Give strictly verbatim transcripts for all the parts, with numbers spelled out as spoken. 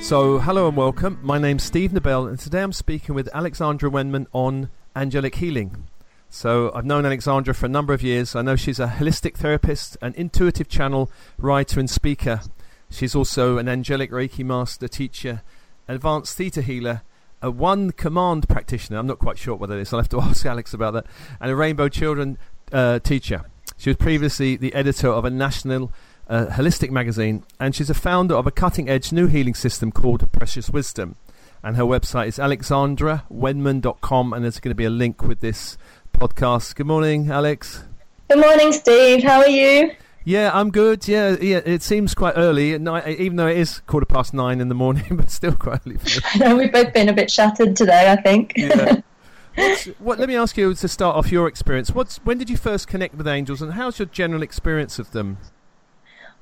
So, hello and welcome. My name's Steve Nabel, and today I'm speaking with Alexandra Wenman on angelic healing. So, I've known Alexandra for a number of years. I know she's a holistic therapist, an intuitive channel writer and speaker. She's also an angelic Reiki master teacher, advanced theta healer, a one command practitioner. I'm not quite sure what that is. I'll have to ask Alex about that. And a rainbow children uh, teacher. She was previously the editor of a national Uh, holistic magazine, and she's a founder of a cutting-edge new healing system called Precious Wisdom, and her website is alexandra wenman dot com, and there's going to be a link with this podcast. Good morning, Alex. Good morning, Steve. How are you? Yeah, I'm good. Yeah, yeah. It seems quite early at night, even though it is quarter past nine in the morning, but still quite early. I know we've both been a bit shattered today, I think. Yeah. What's, what, let me ask you to start off your experience. What's when did you first connect with angels, and how's your general experience of them?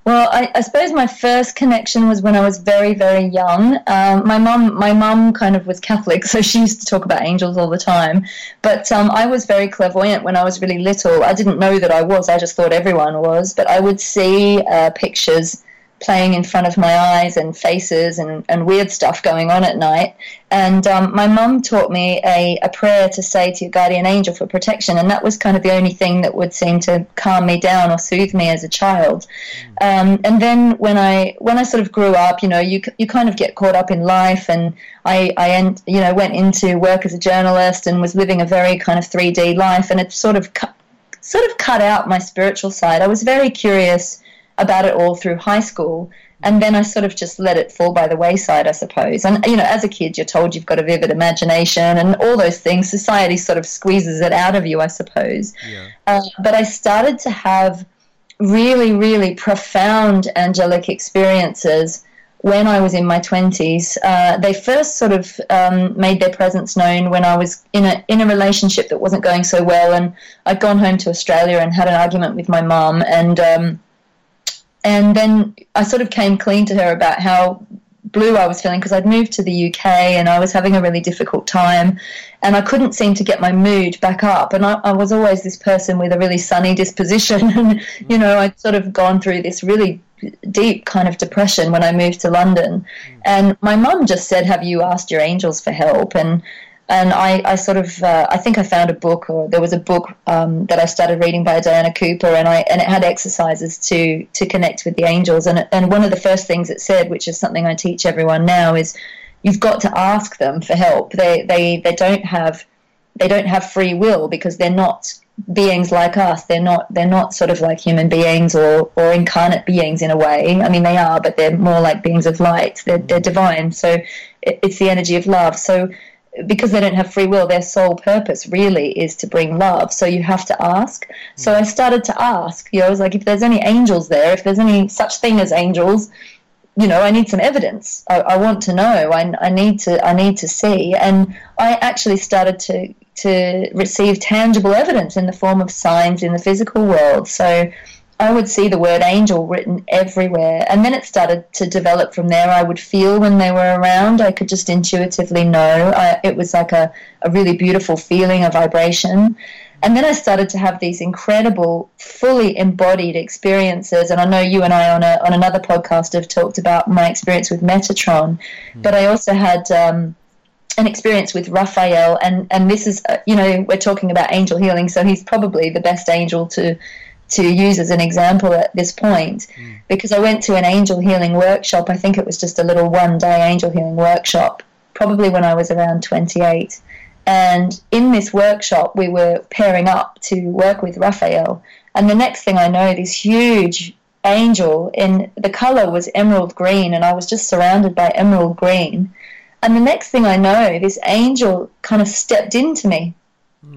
Well, I, I suppose my first connection was when I was very, very young. Um, my mum, my mum kind of was Catholic, so she used to talk about angels all the time. But um, I was very clairvoyant when I was really little. I didn't know that I was. I just thought everyone was. But I would see uh, pictures playing in front of my eyes and faces and, and weird stuff going on at night. And um, my mum taught me a, a prayer to say to your guardian angel for protection, and that was kind of the only thing that would seem to calm me down or soothe me as a child. Mm. Um, and then when I when I sort of grew up, you know, you you kind of get caught up in life, and I I end, you know went into work as a journalist and was living a very kind of three D life, and it sort of cu- sort of cut out my spiritual side. I was very curious about it all through high school, and then I sort of just let it fall by the wayside, I suppose. And, you know, as a kid, you're told you've got a vivid imagination and all those things. Society sort of squeezes it out of you, I suppose. Yeah. Uh, but I started to have really, really profound angelic experiences when I was in my twenties. Uh, they first sort of um, made their presence known when I was in a in a relationship that wasn't going so well, and I'd gone home to Australia and had an argument with my mum, and um And then I sort of came clean to her about how blue I was feeling, because I'd moved to the U K and I was having a really difficult time, and I couldn't seem to get my mood back up. And I, I was always this person with a really sunny disposition. And, you know, I'd sort of gone through this really deep kind of depression when I moved to London. And my mum just said, "Have you asked your angels for help?" And And I, I sort of, uh, I think I found a book, or there was a book um, that I started reading by Diana Cooper, and I and it had exercises to to connect with the angels. And and one of the first things it said, which is something I teach everyone now, is you've got to ask them for help. They they they don't have they don't have free will, because they're not beings like us. They're not they're not sort of like human beings or or incarnate beings in a way. I mean, they are, but they're more like beings of light. They're they're divine. So it, it's the energy of love. So, because they don't have free will, their sole purpose really is to bring love. So you have to ask. So I started to ask, you know, I was like, if there's any angels there, if there's any such thing as angels, you know, I need some evidence. I, I want to know. I, I need to, I need to see. And I actually started to, to receive tangible evidence in the form of signs in the physical world. So I would see the word angel written everywhere, and then it started to develop from there. I would feel when they were around. I could just intuitively know. I, it was like a, a really beautiful feeling, a vibration. And then I started to have these incredible, fully embodied experiences. And I know you and I on a, on another podcast have talked about my experience with Metatron, mm. but I also had um, an experience with Raphael. And, and this is, uh, you know, we're talking about angel healing, so he's probably the best angel to to use as an example at this point, mm. because I went to an angel healing workshop. I think it was just a little one day angel healing workshop, probably when I was around twenty-eight. And in this workshop, we were pairing up to work with Raphael. And the next thing I know, this huge angel in the color was emerald green, and I was just surrounded by emerald green. And the next thing I know, this angel kind of stepped into me,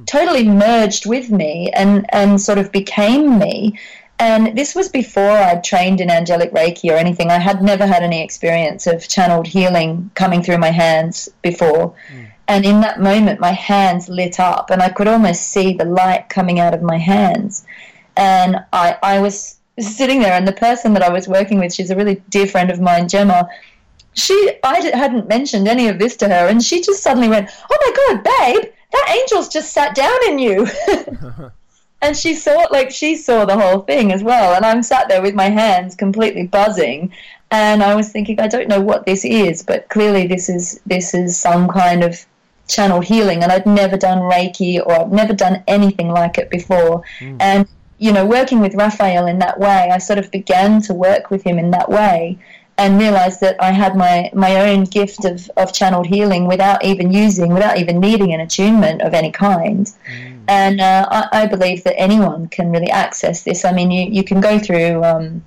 totally merged with me, and, and sort of became me. And this was before I'd trained in angelic Reiki or anything. I had never had any experience of channeled healing coming through my hands before. Mm. And in that moment, my hands lit up, and I could almost see the light coming out of my hands. And I, I was sitting there, and the person that I was working with, she's a really dear friend of mine, Gemma, she I hadn't mentioned any of this to her, and she just suddenly went, "Oh my God, babe, that angel's just sat down in you." And she saw, like, she saw the whole thing as well. And I'm sat there with my hands completely buzzing. And I was thinking, I don't know what this is, but clearly this is this is some kind of channel healing. And I'd never done Reiki, or I've never done anything like it before. Mm. And, you know, working with Raphael in that way, I sort of began to work with him in that way and realized that I had my, my own gift of, of channeled healing without even using, without even needing an attunement of any kind. Mm. And uh, I, I believe that anyone can really access this. I mean, you, you can go through... Um,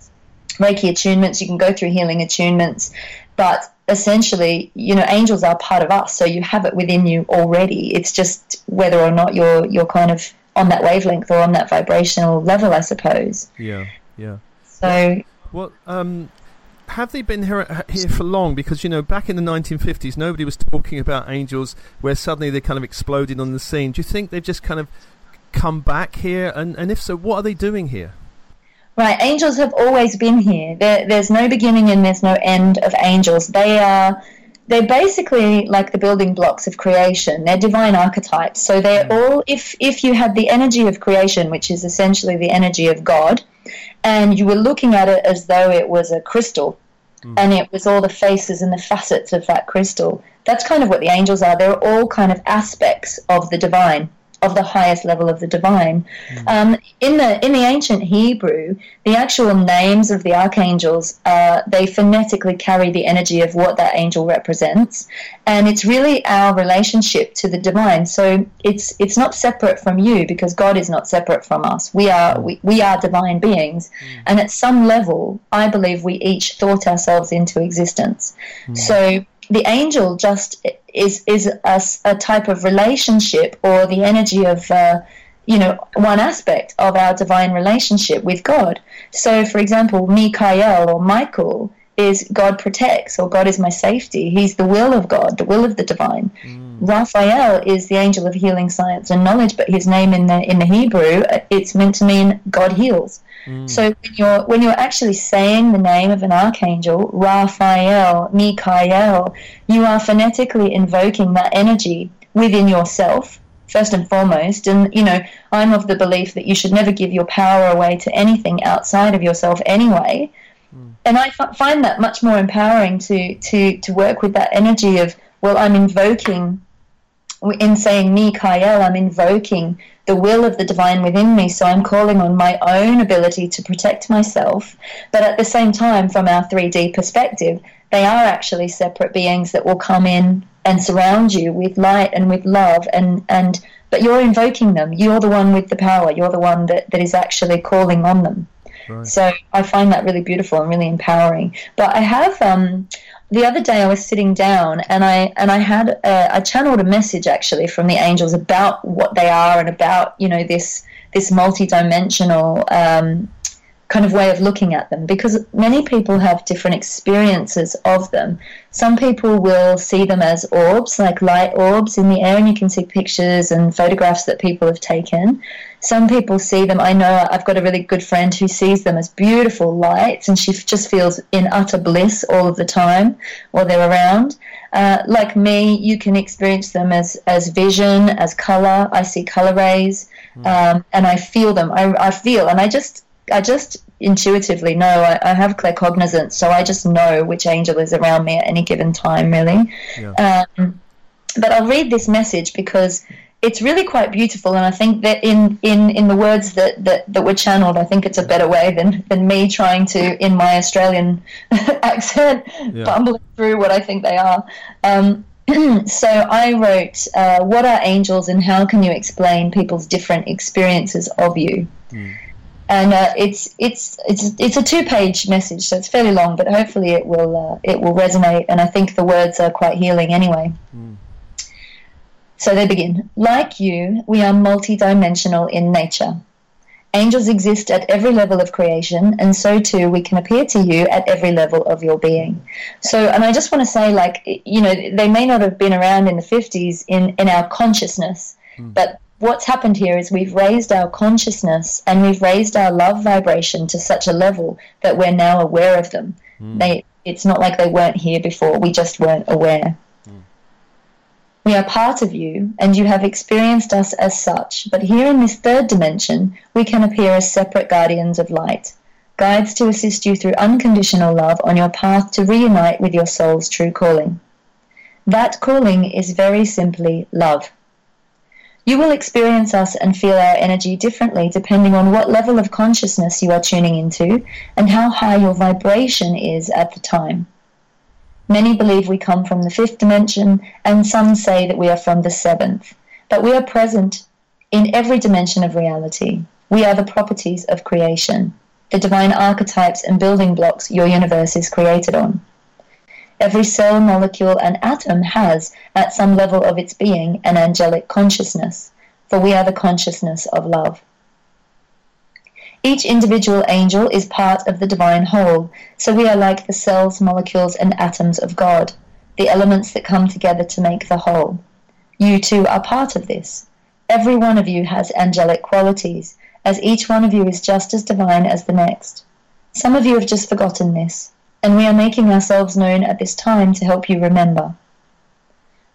Reiki attunements, you can go through healing attunements, but essentially, you know, angels are part of us, so you have it within you already. It's just whether or not you're you're kind of on that wavelength or on that vibrational level, I suppose. Yeah, yeah. So, well, um, have they been here here for long? Because, you know, back in the nineteen fifties, nobody was talking about angels, where suddenly they kind of exploded on the scene. Do you think they've just kind of come back here? And and if so, what are they doing here? Right, angels have always been here. There, there's no beginning and there's no end of angels. They are, they're basically like the building blocks of creation. They're divine archetypes. So they're all, if, if you had the energy of creation, which is essentially the energy of God, and you were looking at it as though it was a crystal, mm. and it was all the faces and the facets of that crystal, that's kind of what the angels are. They're all kind of aspects of the divine, of the highest level of the divine. Mm. Um, in the in the ancient Hebrew, the actual names of the archangels, uh, they phonetically carry the energy of what that angel represents, and it's really our relationship to the divine. So it's it's not separate from you, because God is not separate from us. We are we, we are divine beings, mm. and at some level, I believe we each thought ourselves into existence. Mm. So the angel just is is a, a type of relationship, or the energy of, uh, you know, one aspect of our divine relationship with God. So, for example, Mikael or Michael is God protects, or God is my safety. He's the will of God, the will of the divine. Mm. Raphael is the angel of healing, science, and knowledge, but his name in the in the Hebrew, it's meant to mean God heals. Mm. So when you're when you're actually saying the name of an archangel, Raphael, Mikael, you are phonetically invoking that energy within yourself, first and foremost. And, you know, I'm of the belief that you should never give your power away to anything outside of yourself anyway. Mm. And I f- find that much more empowering to, to, to work with that energy of, well, I'm invoking, in saying Mikael, I'm invoking the will of the divine within me, so I'm calling on my own ability to protect myself. But at the same time, from our three D perspective, they are actually separate beings that will come in and surround you with light and with love, and, and but you're invoking them. You're the one with the power. You're the one that, that is actually calling on them. Right. So I find that really beautiful and really empowering. But I have... um. The other day I was sitting down and I and I had a, I channeled a message actually from the angels about what they are and about, you know, this this multidimensional um, kind of way of looking at them, because many people have different experiences of them. Some people will see them as orbs, like light orbs in the air, and you can see pictures and photographs that people have taken. Some people see them. I know I've got a really good friend who sees them as beautiful lights, and she just feels in utter bliss all of the time while they're around. Uh, like me, you can experience them as, as vision, as color. I see color rays, um, and I feel them. I, I feel, and I just I just intuitively know. I, I have claircognizance, so I just know which angel is around me at any given time, really. Yeah. Um, but I'll read this message because it's really quite beautiful, and I think that in, in, in the words that, that, that were channeled, I think it's a better way than, than me trying to, in my Australian accent, yeah. bumble through what I think they are. Um, so I wrote, uh, what are angels and how can you explain people's different experiences of you? Mm. And uh, it's it's it's it's a two-page message, so it's fairly long, but hopefully it will, uh, it will resonate, and I think the words are quite healing anyway. Mm. So they begin. Like you, we are multidimensional in nature. Angels exist at every level of creation, and so too we can appear to you at every level of your being. So, and I just want to say, like, you know, they may not have been around in the fifties in, in our consciousness, mm. but what's happened here is we've raised our consciousness and we've raised our love vibration to such a level that we're now aware of them. Mm. They, it's not like they weren't here before, we just weren't aware. We are part of you, and you have experienced us as such, but here in this third dimension, we can appear as separate guardians of light. guides to assist you through unconditional love on your path to reunite with your soul's true calling. That calling is very simply love. You will experience us and feel our energy differently depending on what level of consciousness you are tuning into and how high your vibration is at the time. Many believe we come from the fifth dimension, and some say that we are from the seventh. But we are present in every dimension of reality. We are the properties of creation, the divine archetypes and building blocks your universe is created on. Every cell, molecule, and atom has, at some level of its being, an angelic consciousness, for we are the consciousness of love. Each individual angel is part of the divine whole, so we are like the cells, molecules, and atoms of God, the elements that come together to make the whole. You too are part of this. Every one of you has angelic qualities, as each one of you is just as divine as the next. Some of you have just forgotten this, and we are making ourselves known at this time to help you remember.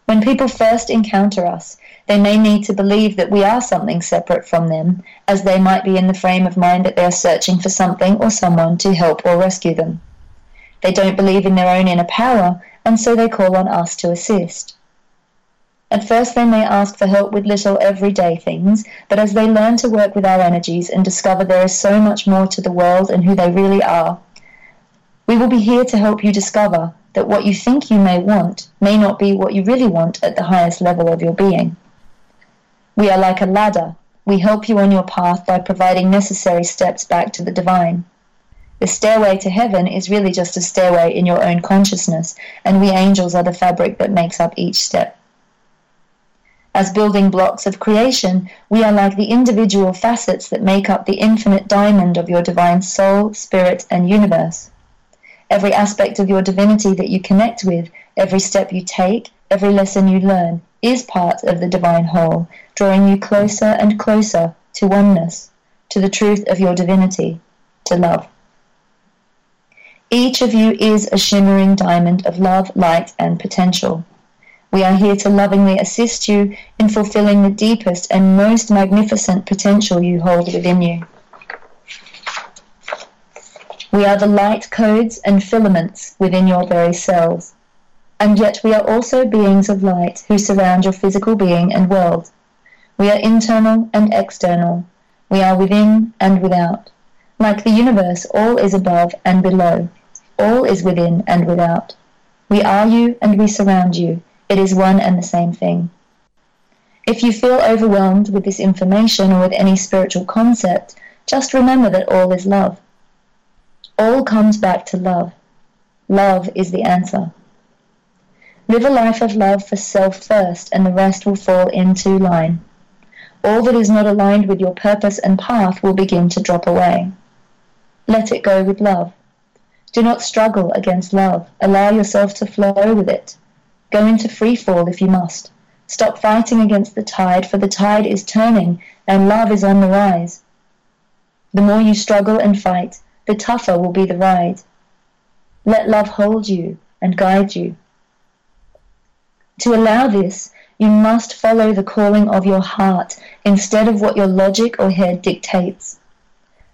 When people first encounter us, they may need to believe that we are something separate from them, as they might be in the frame of mind that they are searching for something or someone to help or rescue them. They don't believe in their own inner power, and so they call on us to assist. At first they may ask for help with little everyday things, but as they learn to work with our energies and discover there is so much more to the world and who they really are, we will be here to help you discover that what you think you may want may not be what you really want at the highest level of your being. We are like a ladder. We help you on your path by providing necessary steps back to the divine. The stairway to heaven is really just a stairway in your own consciousness, and we angels are the fabric that makes up each step. As building blocks of creation, we are like the individual facets that make up the infinite diamond of your divine soul, spirit, and universe. Every aspect of your divinity that you connect with, every step you take, every lesson you learn, is part of the divine whole, drawing you closer and closer to oneness, to the truth of your divinity, to love. Each of you is a shimmering diamond of love, light, and potential. We are here to lovingly assist you in fulfilling the deepest and most magnificent potential you hold within you. We are the light codes and filaments within your very cells, and yet we are also beings of light who surround your physical being and world. We are internal and external. We are within and without. Like the universe, all is above and below. All is within and without. We are you and we surround you. It is one and the same thing. If you feel overwhelmed with this information or with any spiritual concept, just remember that all is love. All comes back to love. Love is the answer. Live a life of love for self first, and the rest will fall into line. All that is not aligned with your purpose and path will begin to drop away. Let it go with love. Do not struggle against love. Allow yourself to flow with it. Go into free fall if you must. Stop fighting against the tide, for the tide is turning and love is on the rise. The more you struggle and fight, the tougher will be the ride. Let love hold you and guide you. To allow this, you must follow the calling of your heart instead of what your logic or head dictates.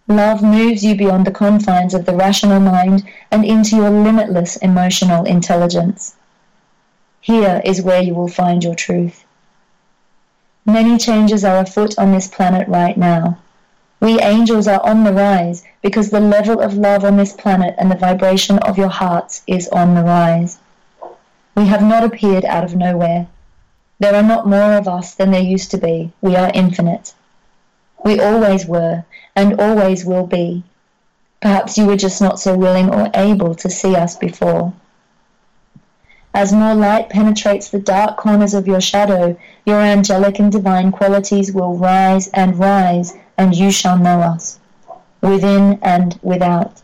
Love moves you beyond the confines of the rational mind and into your limitless emotional intelligence. Here is where you will find your truth. Many changes are afoot on this planet right now. We angels are on the rise because the level of love on this planet and the vibration of your hearts is on the rise. We have not appeared out of nowhere. There are not more of us than there used to be. We are infinite. We always were and always will be. Perhaps you were just not so willing or able to see us before. As more light penetrates the dark corners of your shadow, your angelic and divine qualities will rise and rise, and you shall know us, within and without,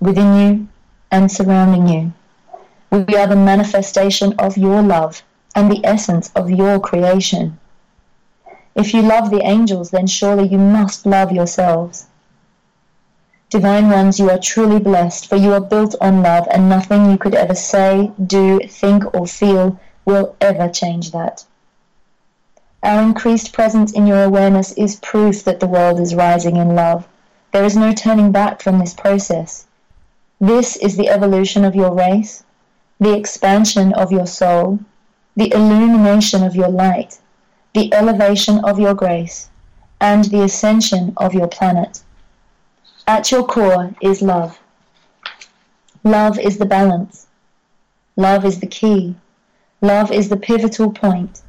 within you and surrounding you. We are the manifestation of your love and the essence of your creation. If you love the angels, then surely you must love yourselves. Divine ones, you are truly blessed, for you are built on love, and nothing you could ever say, do, think, or feel will ever change that. Our increased presence in your awareness is proof that the world is rising in love. There is no turning back from this process. This is the evolution of your race, the expansion of your soul, the illumination of your light, the elevation of your grace, and the ascension of your planet. At your core is love. Love is the balance. Love is the key. Love is the pivotal point.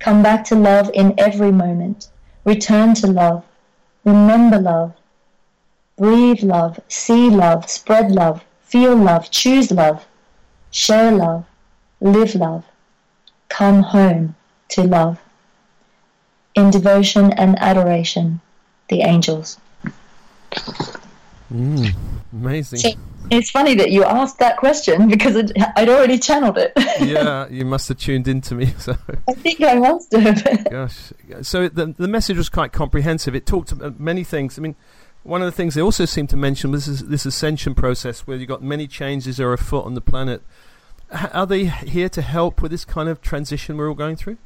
Come back to love in every moment. Return to love. Remember love. Breathe love. See love. Spread love. Feel love. Choose love. Share love. Live love. Come home to love. In devotion and adoration, the angels. Mm, amazing. So, it's funny that you asked that question because I'd, I'd already channeled it. Yeah, you must have tuned into me. So I think I must have. Gosh, so the the message was quite comprehensive. It talked about many things. I mean, one of the things they also seem to mention was this, this ascension process where you've got many changes are afoot on the planet. Are they here to help with this kind of transition we're all going through?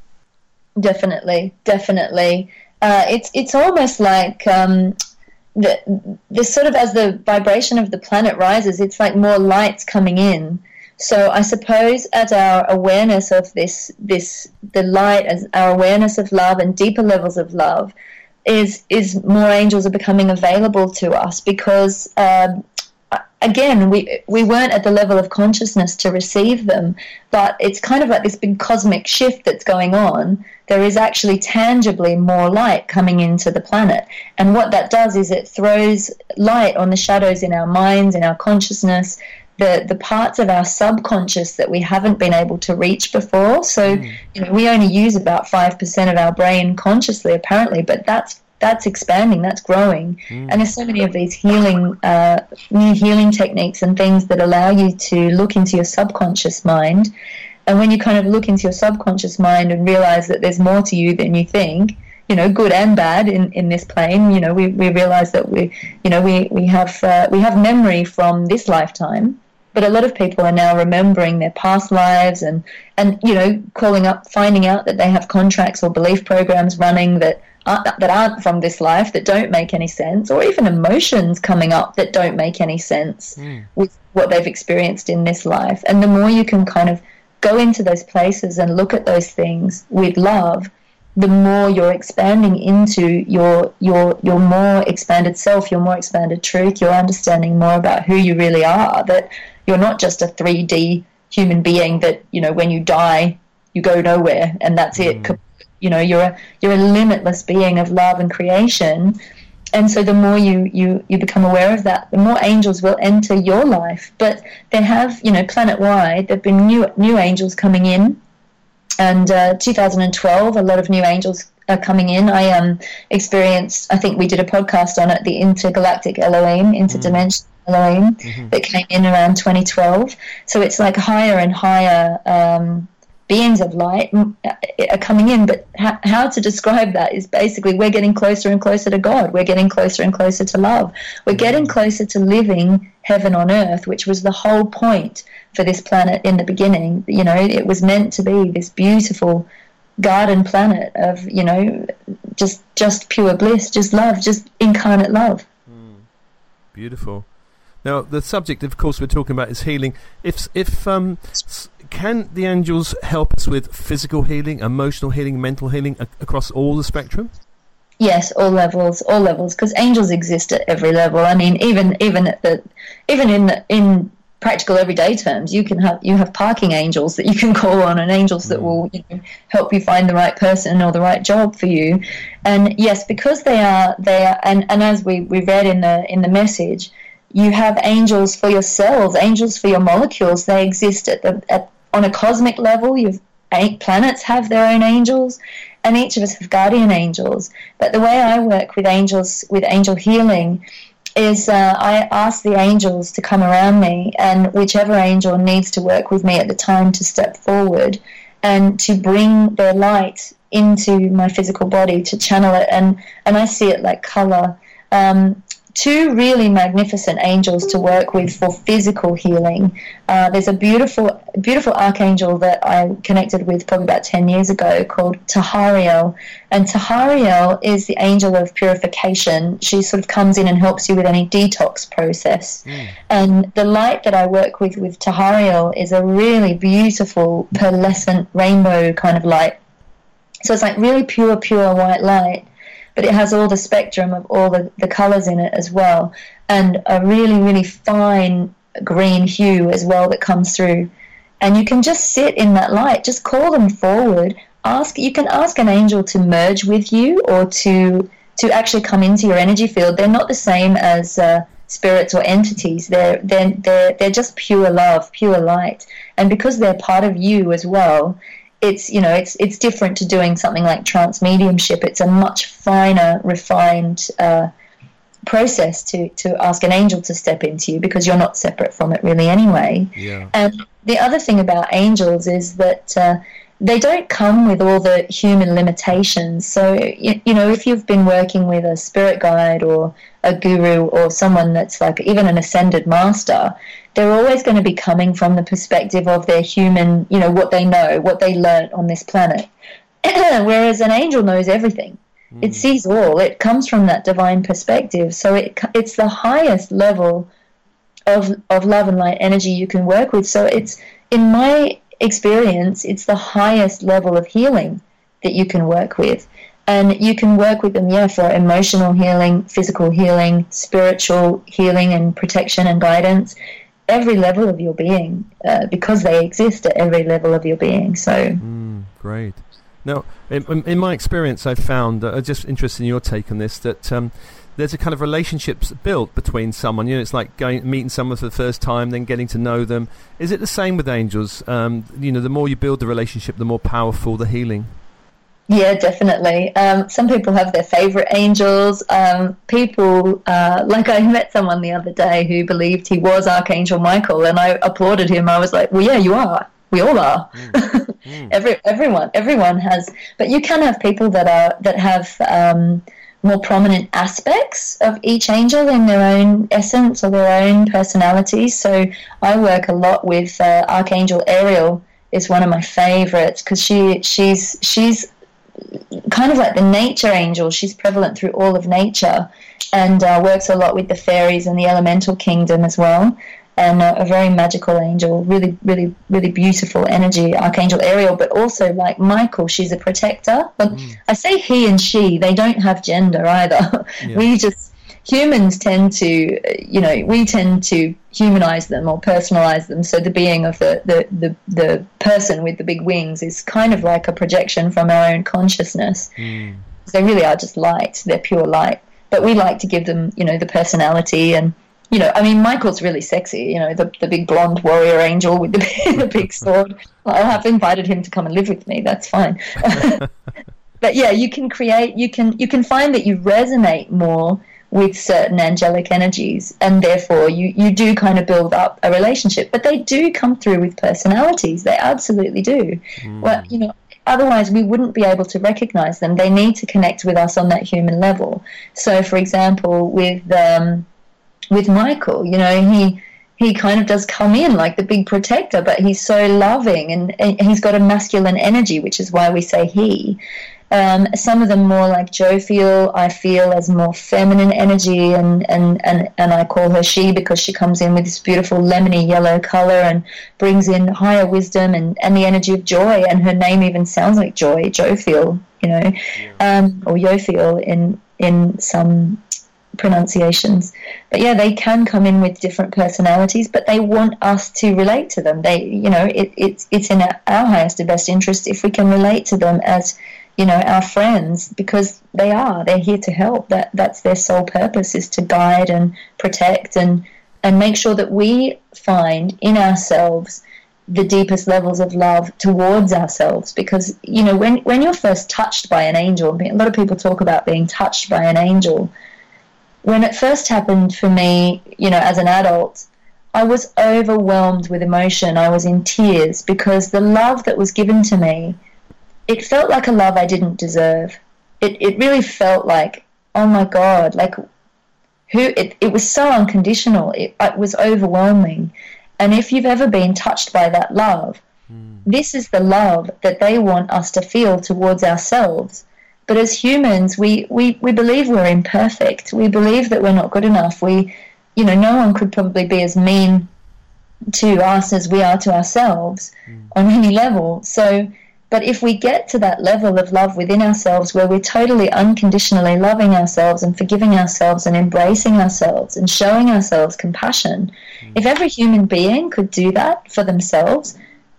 Definitely, definitely. Uh, it's it's almost like. Um, The, this sort of as the vibration of the planet rises, it's like more light's coming in. So I suppose at our awareness of this, this the light, as our awareness of love and deeper levels of love, is is more angels are becoming available to us because, um, again, we we weren't at the level of consciousness to receive them. But it's kind of like this big cosmic shift that's going on. There is actually tangibly more light coming into the planet. And what that does is it throws light on the shadows in our minds, in our consciousness, the, the parts of our subconscious that we haven't been able to reach before. So mm. you know, we only use about five percent of our brain consciously, apparently, but that's that's expanding, that's growing. Mm. And there's so many of these healing, uh, new healing techniques and things that allow you to look into your subconscious mind. And when you kind of look into your subconscious mind and realize that there's more to you than you think, you know, good and bad in, in this plane, you know, we, we realize that we, you know, we, we have uh, we have memory from this lifetime, but a lot of people are now remembering their past lives and, and you know, calling up, finding out that they have contracts or belief programs running that aren't, that aren't from this life, that don't make any sense, or even emotions coming up that don't make any sense mm. with what they've experienced in this life. And the more you can kind of go into those places and look at those things with love, the more you're expanding into your your your more expanded self, your more expanded truth, your understanding more about who you really are, that you're not just a three D human being that, you know, when you die, you go nowhere and that's mm. it. You know, you're a, you're a limitless being of love and creation. And so the more you, you, you become aware of that, the more angels will enter your life. But there have, you know, planet-wide, there have been new new angels coming in. And uh, two thousand twelve, a lot of new angels are coming in. I um experienced, I think we did a podcast on it, the intergalactic Elohim, interdimensional mm-hmm. Elohim, mm-hmm. that came in around twenty twelve. So it's like higher and higher um beings of light are coming in, but ha- how to describe that is basically we're getting closer and closer to God. We're getting closer and closer to love. We're getting closer to living heaven on earth, which was the whole point for this planet in the beginning. You know, it was meant to be this beautiful garden planet of, you know, just just pure bliss, just love, just incarnate love. Mm, beautiful. Now, the subject, of course, we're talking about is healing. If if um. Can the angels help us with physical healing, emotional healing, mental healing a- across all the spectrum? Yes, all levels, all levels, because angels exist at every level. I mean, even even at the even in the, in practical everyday terms, you can have you have parking angels that you can call on, and angels that will, you know, help you find the right person or the right job for you. And yes, because they are they are, and, and as we, we read in the in the message, you have angels for your cells, angels for your molecules. They exist at the at on a cosmic level. You've eight planets have their own angels, and each of us have guardian angels. But the way I work with angels, with angel healing, is uh, I ask the angels to come around me, and whichever angel needs to work with me at the time to step forward and to bring their light into my physical body, to channel it, and, and I see it like color. Um, two really magnificent angels to work with for physical healing. Uh, there's a beautiful beautiful archangel that I connected with probably about ten years ago called Tahariel. And Tahariel is the angel of purification. She sort of comes in and helps you with any detox process. Mm. And the light that I work with with Tahariel is a really beautiful, pearlescent rainbow kind of light. So it's like really pure, pure white light. But it has all the spectrum of all the, the colors in it as well, and a really, really fine green hue as well that comes through. And you can just sit in that light, just call them forward. Ask you can ask an angel to merge with you or to to actually come into your energy field. They're not the same as uh, spirits or entities. They're they're they're they're just pure love, pure light, and because they're part of you as well. It's, you know, it's it's different to doing something like trance mediumship. It's a much finer, refined uh, process to, to ask an angel to step into you because you're not separate from it really anyway. Yeah. And the other thing about angels is that uh, they don't come with all the human limitations. So, you, you know, if you've been working with a spirit guide or a guru or someone that's like even an ascended master, they're always going to be coming from the perspective of their human, you know, what they know, what they learned on this planet. Whereas an angel knows everything. Mm. It sees all. It comes from that divine perspective. So it it's the highest level of of love and light energy you can work with. So it's, in my experience, it's the highest level of healing that you can work with. And you can work with them, yeah, for emotional healing, physical healing, spiritual healing and protection and guidance, every level of your being, uh, because they exist at every level of your being. So mm, great. Now, in, in my experience, I've found, uh, just interested in your take on this, that um, there's a kind of relationships built between someone. You know, it's like going meeting someone for the first time, then getting to know them. Is it the same with angels? Um, you know, the more you build the relationship, the more powerful the healing. Yeah, definitely. Um, some people have their favorite angels. Um, people, uh, like I met someone the other day who believed he was Archangel Michael, and I applauded him. I was like, well, yeah, you are. We all are. Mm. Mm. Every, everyone, everyone has. But you can have people that are that have um, more prominent aspects of each angel in their own essence or their own personality. So I work a lot with uh, Archangel Ariel. Is one of my favorites because she she's she's kind of like the nature angel. She's prevalent through all of nature and uh, works a lot with the fairies and the elemental kingdom as well, and uh, a very magical angel, really really really beautiful energy, Archangel Ariel. But also like Michael, she's a protector. But mm. I say he and she, they don't have gender either. Yeah. We just humans tend to, you know, we tend to humanize them or personalize them. So the being of the, the, the, the person with the big wings is kind of like a projection from our own consciousness. Mm. They really are just light. They're pure light. But we like to give them, you know, the personality. And, you know, I mean, Michael's really sexy, you know, the, the big blonde warrior angel with the, the big sword. Well, I've invited him to come and live with me. That's fine. But, yeah, you can create, you can you can find that you resonate more with certain angelic energies, and therefore you, you do kind of build up a relationship. But they do come through with personalities. They absolutely do. Mm. Well, you know, otherwise we wouldn't be able to recognize them. They need to connect with us on that human level. So, for example, with um, with Michael, you know, he he kind of does come in like the big protector, but he's so loving, and, and he's got a masculine energy, which is why we say he. Um, some of them more like Jophiel, I feel, as more feminine energy, and, and, and, and I call her she because she comes in with this beautiful lemony yellow color and brings in higher wisdom and, and the energy of joy, and her name even sounds like joy, Jophiel, you know, um, or Jophiel in in some pronunciations. But yeah, they can come in with different personalities, but they want us to relate to them. They, you know, it, it's, it's in our highest and best interest if we can relate to them as, you know, our friends, because they are, they're here to help. That that's their sole purpose, is to guide and protect and, and make sure that we find in ourselves the deepest levels of love towards ourselves. Because, you know, when, when you're first touched by an angel, a lot of people talk about being touched by an angel. When it first happened for me, you know, as an adult, I was overwhelmed with emotion. I was in tears because the love that was given to me, it felt like a love I didn't deserve. It it really felt like, oh my God, like who it, it was so unconditional. It, it was overwhelming. And if you've ever been touched by that love, mm. this is the love that they want us to feel towards ourselves. But as humans, we, we, we believe we're imperfect. We believe that we're not good enough. We, you know, no one could probably be as mean to us as we are to ourselves mm. on any level. So, but if we get to that level of love within ourselves where we're totally unconditionally loving ourselves and forgiving ourselves and embracing ourselves and showing ourselves compassion, mm. if every human being could do that for themselves,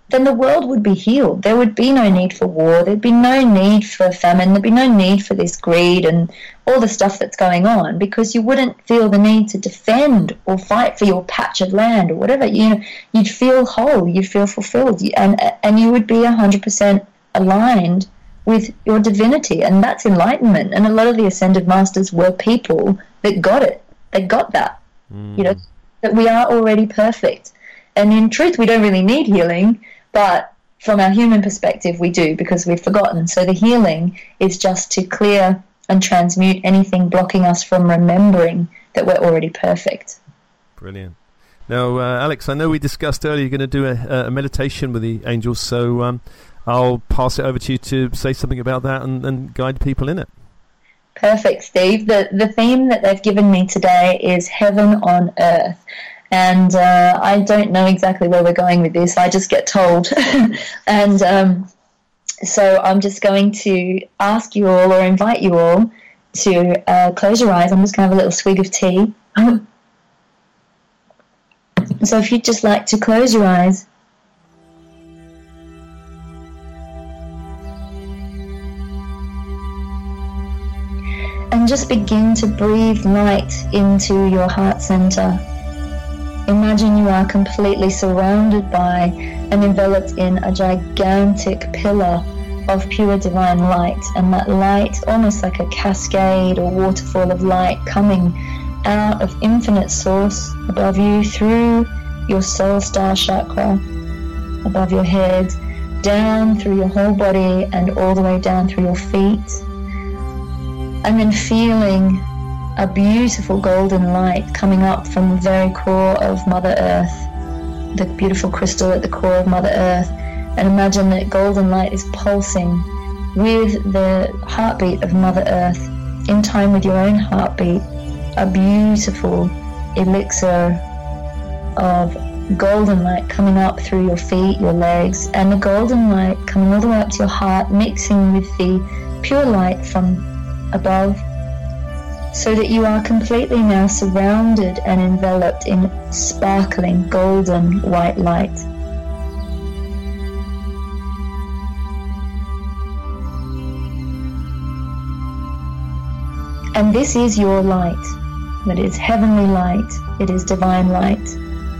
then the world would be healed. There would be no need for war. There'd be no need for famine. There'd be no need for this greed and all the stuff that's going on, because you wouldn't feel the need to defend or fight for your patch of land or whatever. You know, you'd feel whole. You'd feel fulfilled, and and you would be one hundred percent aligned with your divinity, and that's enlightenment. And a lot of the ascended masters were people that got it. They got that. Mm. You know, that we are already perfect. And in truth, we don't really need healing. But from our human perspective, we do, because we've forgotten. So the healing is just to clear and transmute anything blocking us from remembering that we're already perfect. Brilliant. Now, uh, Alex, I know we discussed earlier you're going to do a, a meditation with the angels. So um, I'll pass it over to you to say something about that and, and guide people in it. Perfect, Steve. The, the theme that they've given me today is Heaven on Earth. And uh, I don't know exactly where we're going with this. I just get told. and um, so I'm just going to ask you all, or invite you all, to uh, close your eyes. I'm just going to have a little swig of tea. So if you'd just like to close your eyes. And just begin to breathe light into your heart center. Imagine you are completely surrounded by and enveloped in a gigantic pillar of pure divine light, and that light, almost like a cascade or waterfall of light, coming out of infinite source above you through your soul star chakra, above your head, down through your whole body and all the way down through your feet. And then feeling a beautiful golden light coming up from the very core of Mother Earth, the beautiful crystal at the core of Mother Earth. And imagine that golden light is pulsing with the heartbeat of Mother Earth, in time with your own heartbeat, a beautiful elixir of golden light coming up through your feet, your legs, and the golden light coming all the way up to your heart, mixing with the pure light from above, so that you are completely now surrounded and enveloped in sparkling golden white light. And this is your light, that is heavenly light, it is divine light,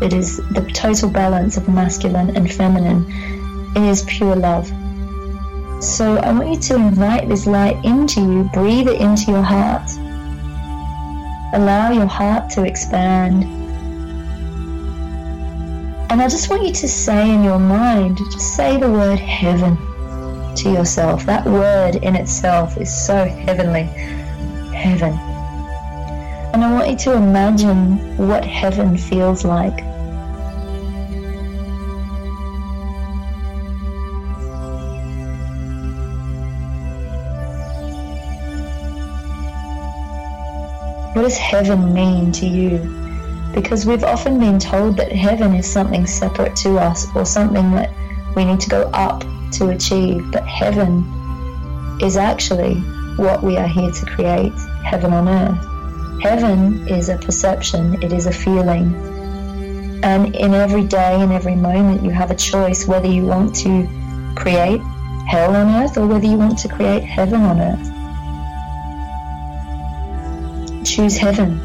it is the total balance of masculine and feminine, it is pure love. So I want you to invite this light into you, breathe it into your heart. Allow your heart to expand. And I just want you to say in your mind, just say the word heaven to yourself. That word in itself is so heavenly. Heaven. And I want you to imagine what heaven feels like. What does heaven mean to you? Because we've often been told that heaven is something separate to us, or something that we need to go up to achieve. But heaven is actually what we are here to create, heaven on earth. Heaven is a perception, it is a feeling. And in every day, in every moment, you have a choice whether you want to create hell on earth or whether you want to create heaven on earth. Choose heaven.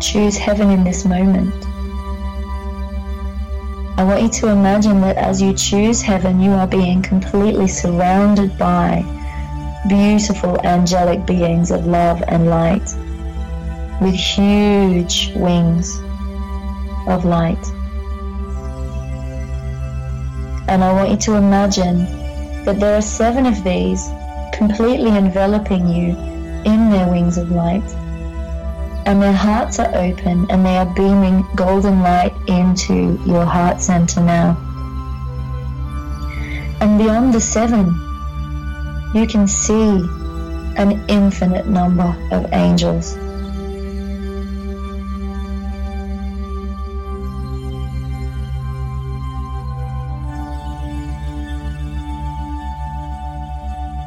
Choose heaven in this moment. I want you to imagine that as you choose heaven, you are being completely surrounded by beautiful angelic beings of love and light, with huge wings of light. And I want you to imagine that there are seven of these completely enveloping you in their wings of light, and their hearts are open and they are beaming golden light into your heart center now. And beyond the seven, you can see an infinite number of angels.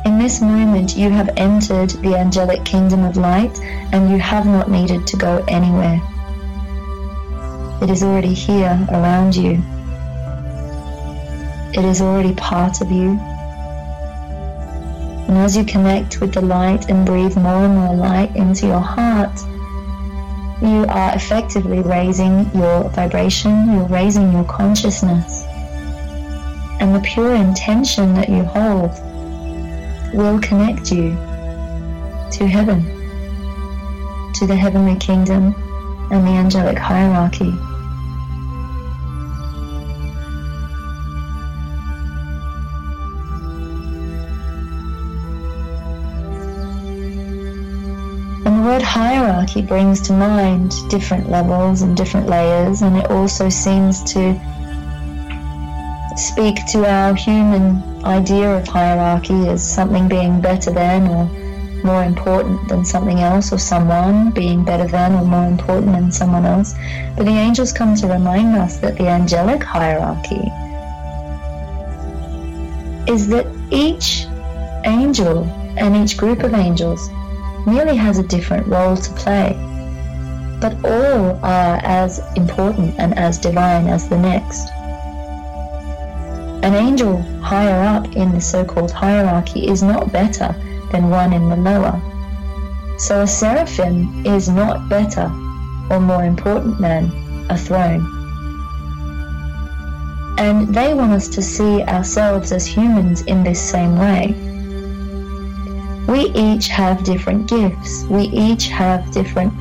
In this moment, you have entered the angelic kingdom of light, and you have not needed to go anywhere. It is already here around you. It is already part of you. And as you connect with the light and breathe more and more light into your heart, you are effectively raising your vibration, you're raising your consciousness. And the pure intention that you hold will connect you to heaven, to the heavenly kingdom and the angelic hierarchy. And the word hierarchy brings to mind different levels and different layers, and it also seems to speak to our human idea of hierarchy as something being better than or more important than something else, or someone being better than or more important than someone else. But the angels come to remind us that the angelic hierarchy is that each angel and each group of angels merely has a different role to play, but all are as important and as divine as the next. An angel higher up in the so-called hierarchy is not better than one in the lower. So a seraphim is not better or more important than a throne. And they want us to see ourselves as humans in this same way. We each have different gifts. We each have different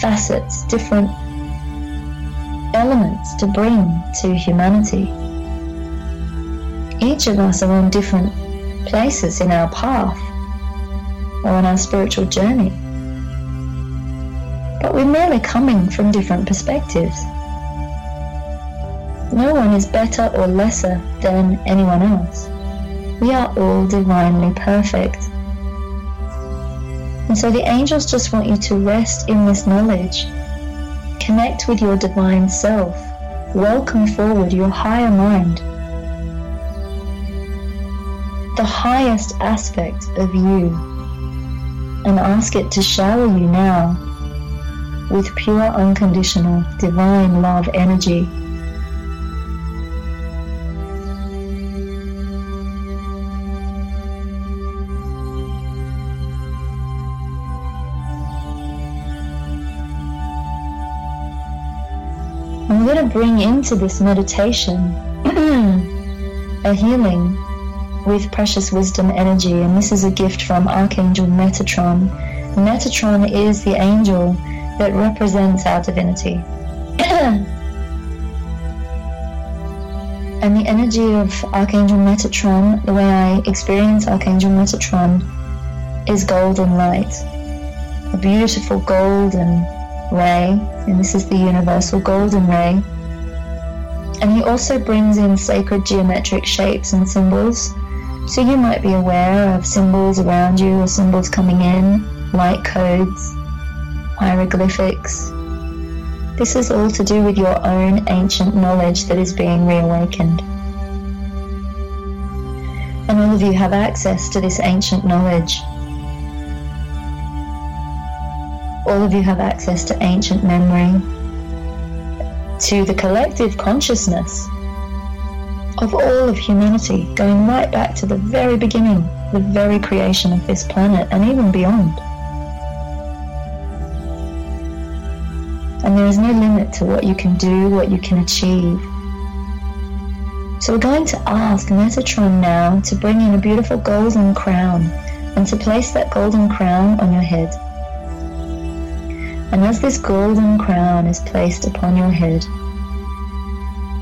facets, different elements to bring to humanity. Each of us are on different places in our path or on our spiritual journey. But we're merely coming from different perspectives. No one is better or lesser than anyone else. We are all divinely perfect. And so the angels just want you to rest in this knowledge. Connect with your divine self. Welcome forward your higher mind. The highest aspect of you, and ask it to shower you now with pure, unconditional, divine love energy. I'm going to bring into this meditation a healing with Precious Wisdom energy, and this is a gift from Archangel Metatron. Metatron is the angel that represents our divinity. And the energy of Archangel Metatron, the way I experience Archangel Metatron, is golden light, a beautiful golden ray, and this is the universal golden ray. And he also brings in sacred geometric shapes and symbols. So you might be aware of symbols around you or symbols coming in, light codes, hieroglyphics. This is all to do with your own ancient knowledge that is being reawakened. And all of you have access to this ancient knowledge. All of you have access to ancient memory, to the collective consciousness of all of humanity, going right back to the very beginning, the very creation of this planet, and even beyond. And there is no limit to what you can do, what you can achieve. So we're going to ask Metatron now to bring in a beautiful golden crown and to place that golden crown on your head. And as this golden crown is placed upon your head,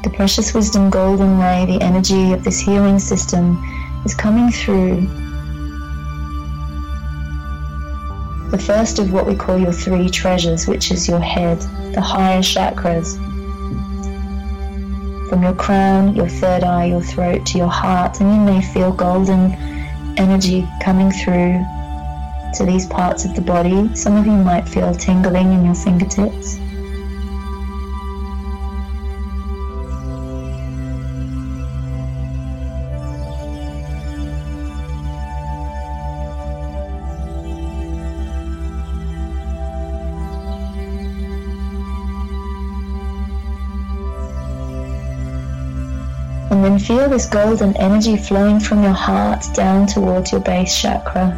the Precious Wisdom golden ray, the energy of this healing system, is coming through the first of what we call your three treasures, which is your head, the higher chakras, from your crown, your third eye, your throat, to your heart, and you may feel golden energy coming through to these parts of the body. Some of you might feel tingling in your fingertips. And feel this golden energy flowing from your heart down towards your base chakra,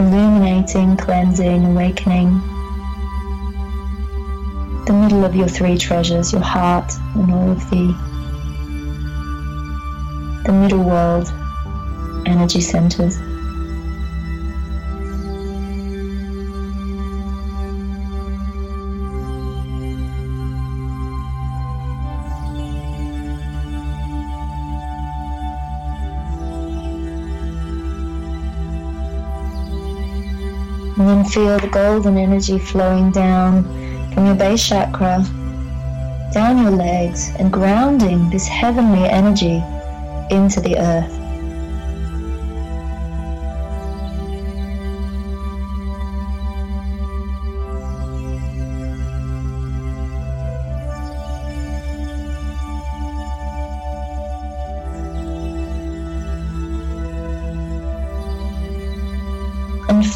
illuminating, cleansing, awakening the middle of your three treasures, your heart and all of the, the middle world energy centers. And feel the golden energy flowing down from your base chakra, down your legs, and grounding this heavenly energy into the earth.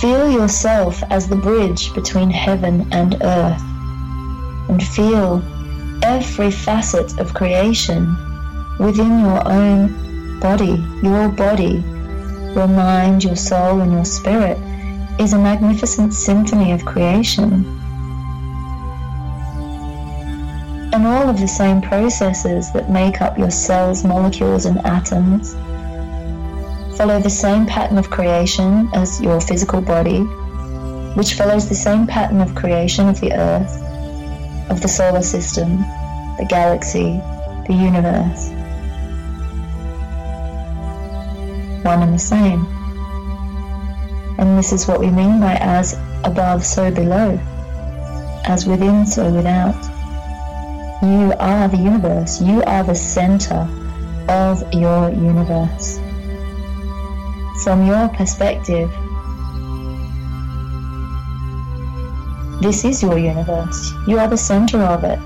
Feel yourself as the bridge between heaven and earth, and feel every facet of creation within your own body. Your body, your mind, your soul, and your spirit is a magnificent symphony of creation. And all of the same processes that make up your cells, molecules, and atoms follow the same pattern of creation as your physical body, which follows the same pattern of creation of the earth, of the solar system, the galaxy, the universe. One and the same. And this is what we mean by as above, so below, as within, so without. You are the universe. You are the center of your universe. From your perspective, this is your universe. You are the center of it.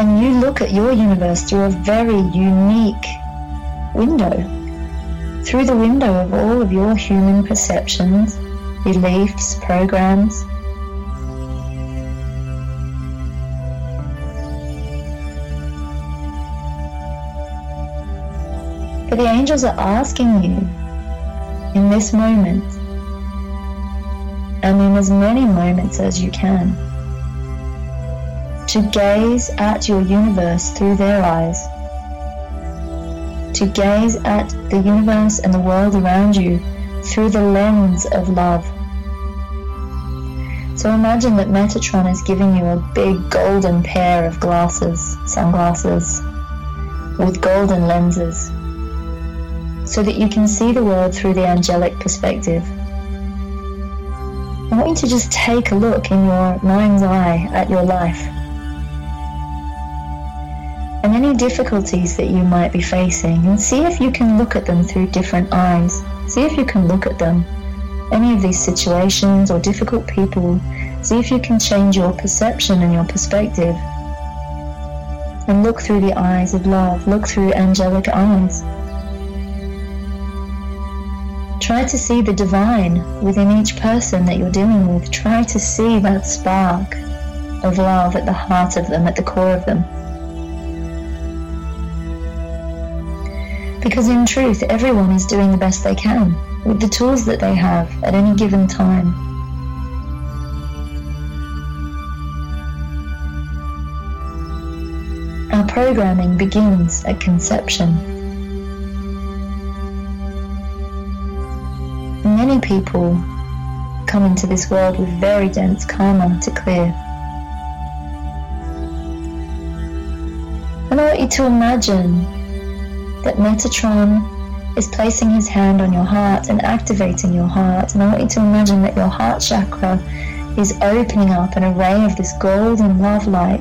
And you look at your universe through a very unique window, through the window of all of your human perceptions, beliefs, programs. But the angels are asking you in this moment, and in as many moments as you can, to gaze at your universe through their eyes, to gaze at the universe and the world around you through the lens of love. So imagine that Metatron is giving you a big golden pair of glasses, sunglasses, with golden lenses, so that you can see the world through the angelic perspective. I want you to just take a look in your mind's eye at your life and any difficulties that you might be facing, and see if you can look at them through different eyes. See if you can look at them, any of these situations or difficult people. See if you can change your perception and your perspective and look through the eyes of love, look through angelic eyes. Try to see the divine within each person that you're dealing with. Try to see that spark of love at the heart of them, at the core of them. Because in truth, everyone is doing the best they can with the tools that they have at any given time. Our programming begins at conception. Many people come into this world with very dense karma to clear. you to imagine that Metatron is placing his hand on your heart and activating your heart. And I want you to imagine that your heart chakra is opening up, and a ray of this golden love light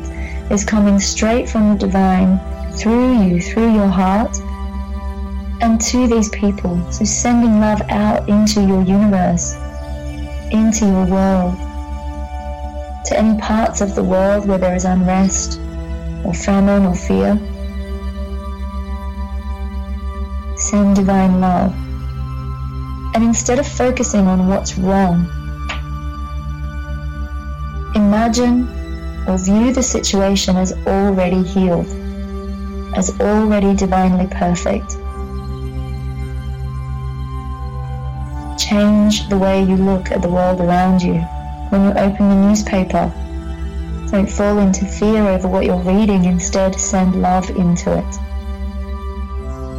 is coming straight from the divine through you, through your heart, and to these people. So sending love out into your universe, into your world, to any parts of the world where there is unrest or famine or fear. Send divine love. And instead of focusing on what's wrong, imagine or view the situation as already healed, as already divinely perfect. Change the way you look at the world around you. When you open the newspaper, don't fall into fear over what you're reading. Instead, send love into it.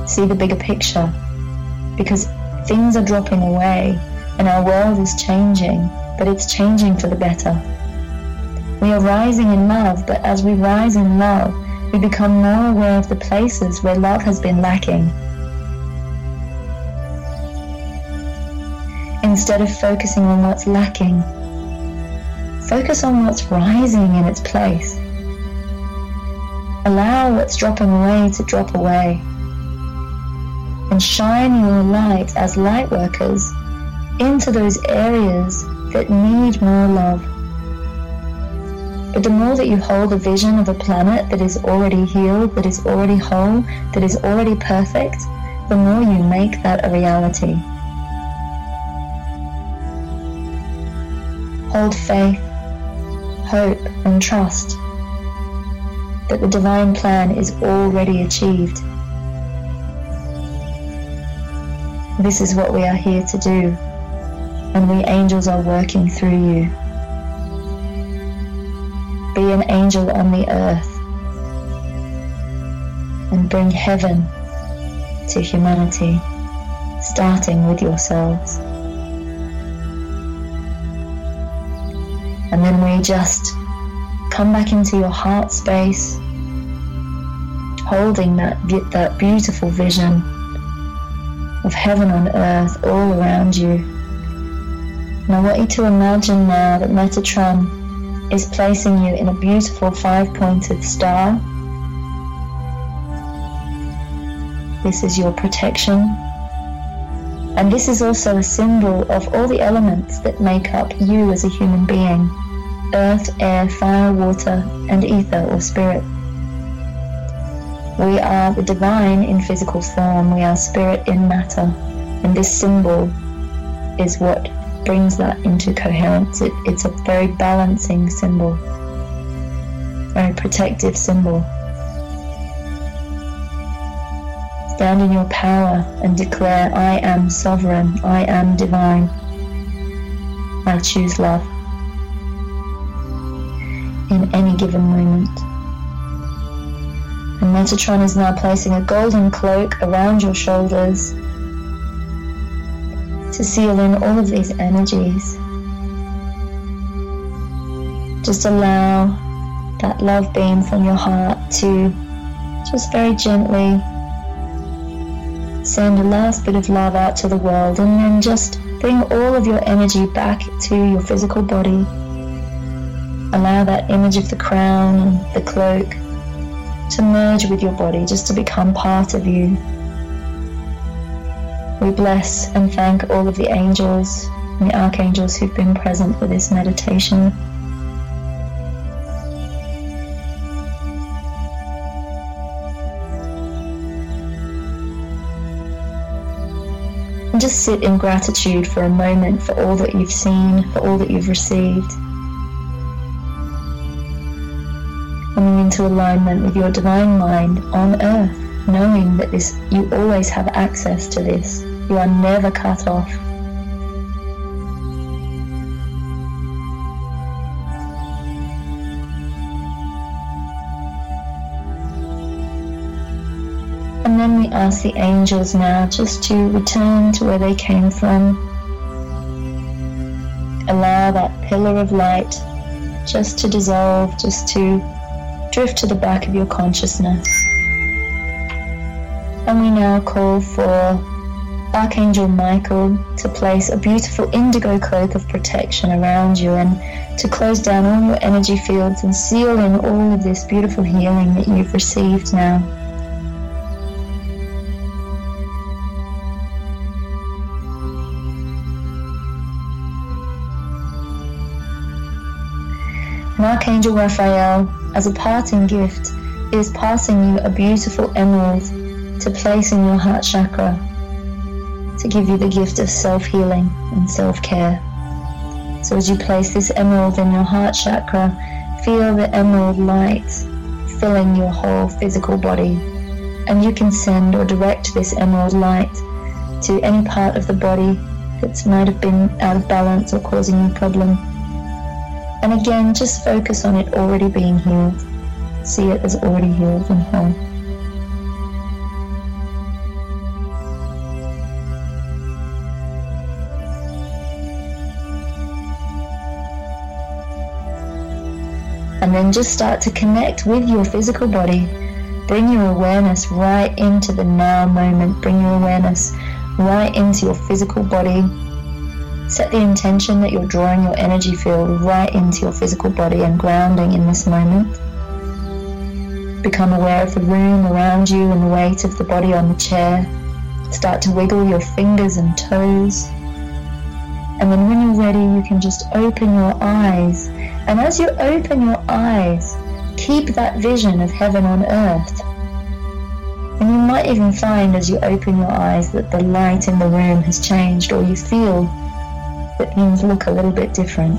See the bigger picture, because things are dropping away and our world is changing, but it's changing for the better. We are rising in love, but as we rise in love, we become more aware of the places where love has been lacking. Instead of focusing on what's lacking, focus on what's rising in its place. Allow what's dropping away to drop away. And shine your light as light workers into those areas that need more love. But the more that you hold a vision of a planet that is already healed, that is already whole, that is already perfect, the more you make that a reality. Hold faith, hope, and trust that the divine plan is already achieved. This is what we are here to do, and we angels are working through you. Be an angel on the earth and bring heaven to humanity, starting with yourselves. And then we just come back into your heart space, holding that, that beautiful vision of heaven on earth all around you. And I want you to imagine now that Metatron is placing you in a beautiful five-pointed star. This is your protection. And this is also a symbol of all the elements that make up you as a human being: earth, air, fire, water, and ether or spirit. We are the divine in physical form. We are spirit in matter. And this symbol is what brings that into coherence. It, it's a very balancing symbol, very protective symbol. Stand in your power and declare, I am sovereign, I am divine, I choose love in any given moment. And Metatron is now placing a golden cloak around your shoulders to seal in all of these energies. Just allow that love beam from your heart to just very gently send a last bit of love out to the world, and then just bring all of your energy back to your physical body. Allow that image of the crown and the cloak to merge with your body, just to become part of you. We bless and thank all of the angels and the archangels who've been present for this meditation. And just sit in gratitude for a moment for all that you've seen, for all that you've received. Coming into alignment with your divine mind on earth, knowing that this, you always have access to this. You are never cut off. And then we ask the angels now just to return to where they came from. Allow that pillar of light just to dissolve, just to drift to the back of your consciousness. And we now call for Archangel Michael to place a beautiful indigo cloak of protection around you and to close down all your energy fields and seal in all of this beautiful healing that you've received now. And Archangel Raphael, as a parting gift, is passing you a beautiful emerald to place in your heart chakra, to give you the gift of self-healing and self-care. So as you place this emerald in your heart chakra, feel the emerald light filling your whole physical body, and you can send or direct this emerald light to any part of the body that might have been out of balance or causing you a problem. And again, just focus on it already being healed. See it as already healed and whole. And then just start to connect with your physical body. Bring your awareness right into the now moment. Bring your awareness right into your physical body. Set the intention that you're drawing your energy field right into your physical body and grounding in this moment. Become aware of the room around you and the weight of the body on the chair. Start to wiggle your fingers and toes. And then when you're ready, you can just open your eyes. And as you open your eyes, keep that vision of heaven on earth. And you might even find as you open your eyes that the light in the room has changed, or you feel that things look a little bit different.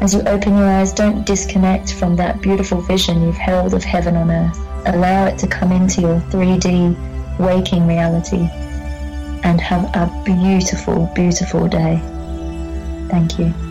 As you open your eyes, don't disconnect from that beautiful vision you've held of heaven on earth. Allow it to come into your three D waking reality, and have a beautiful, beautiful day. Thank you.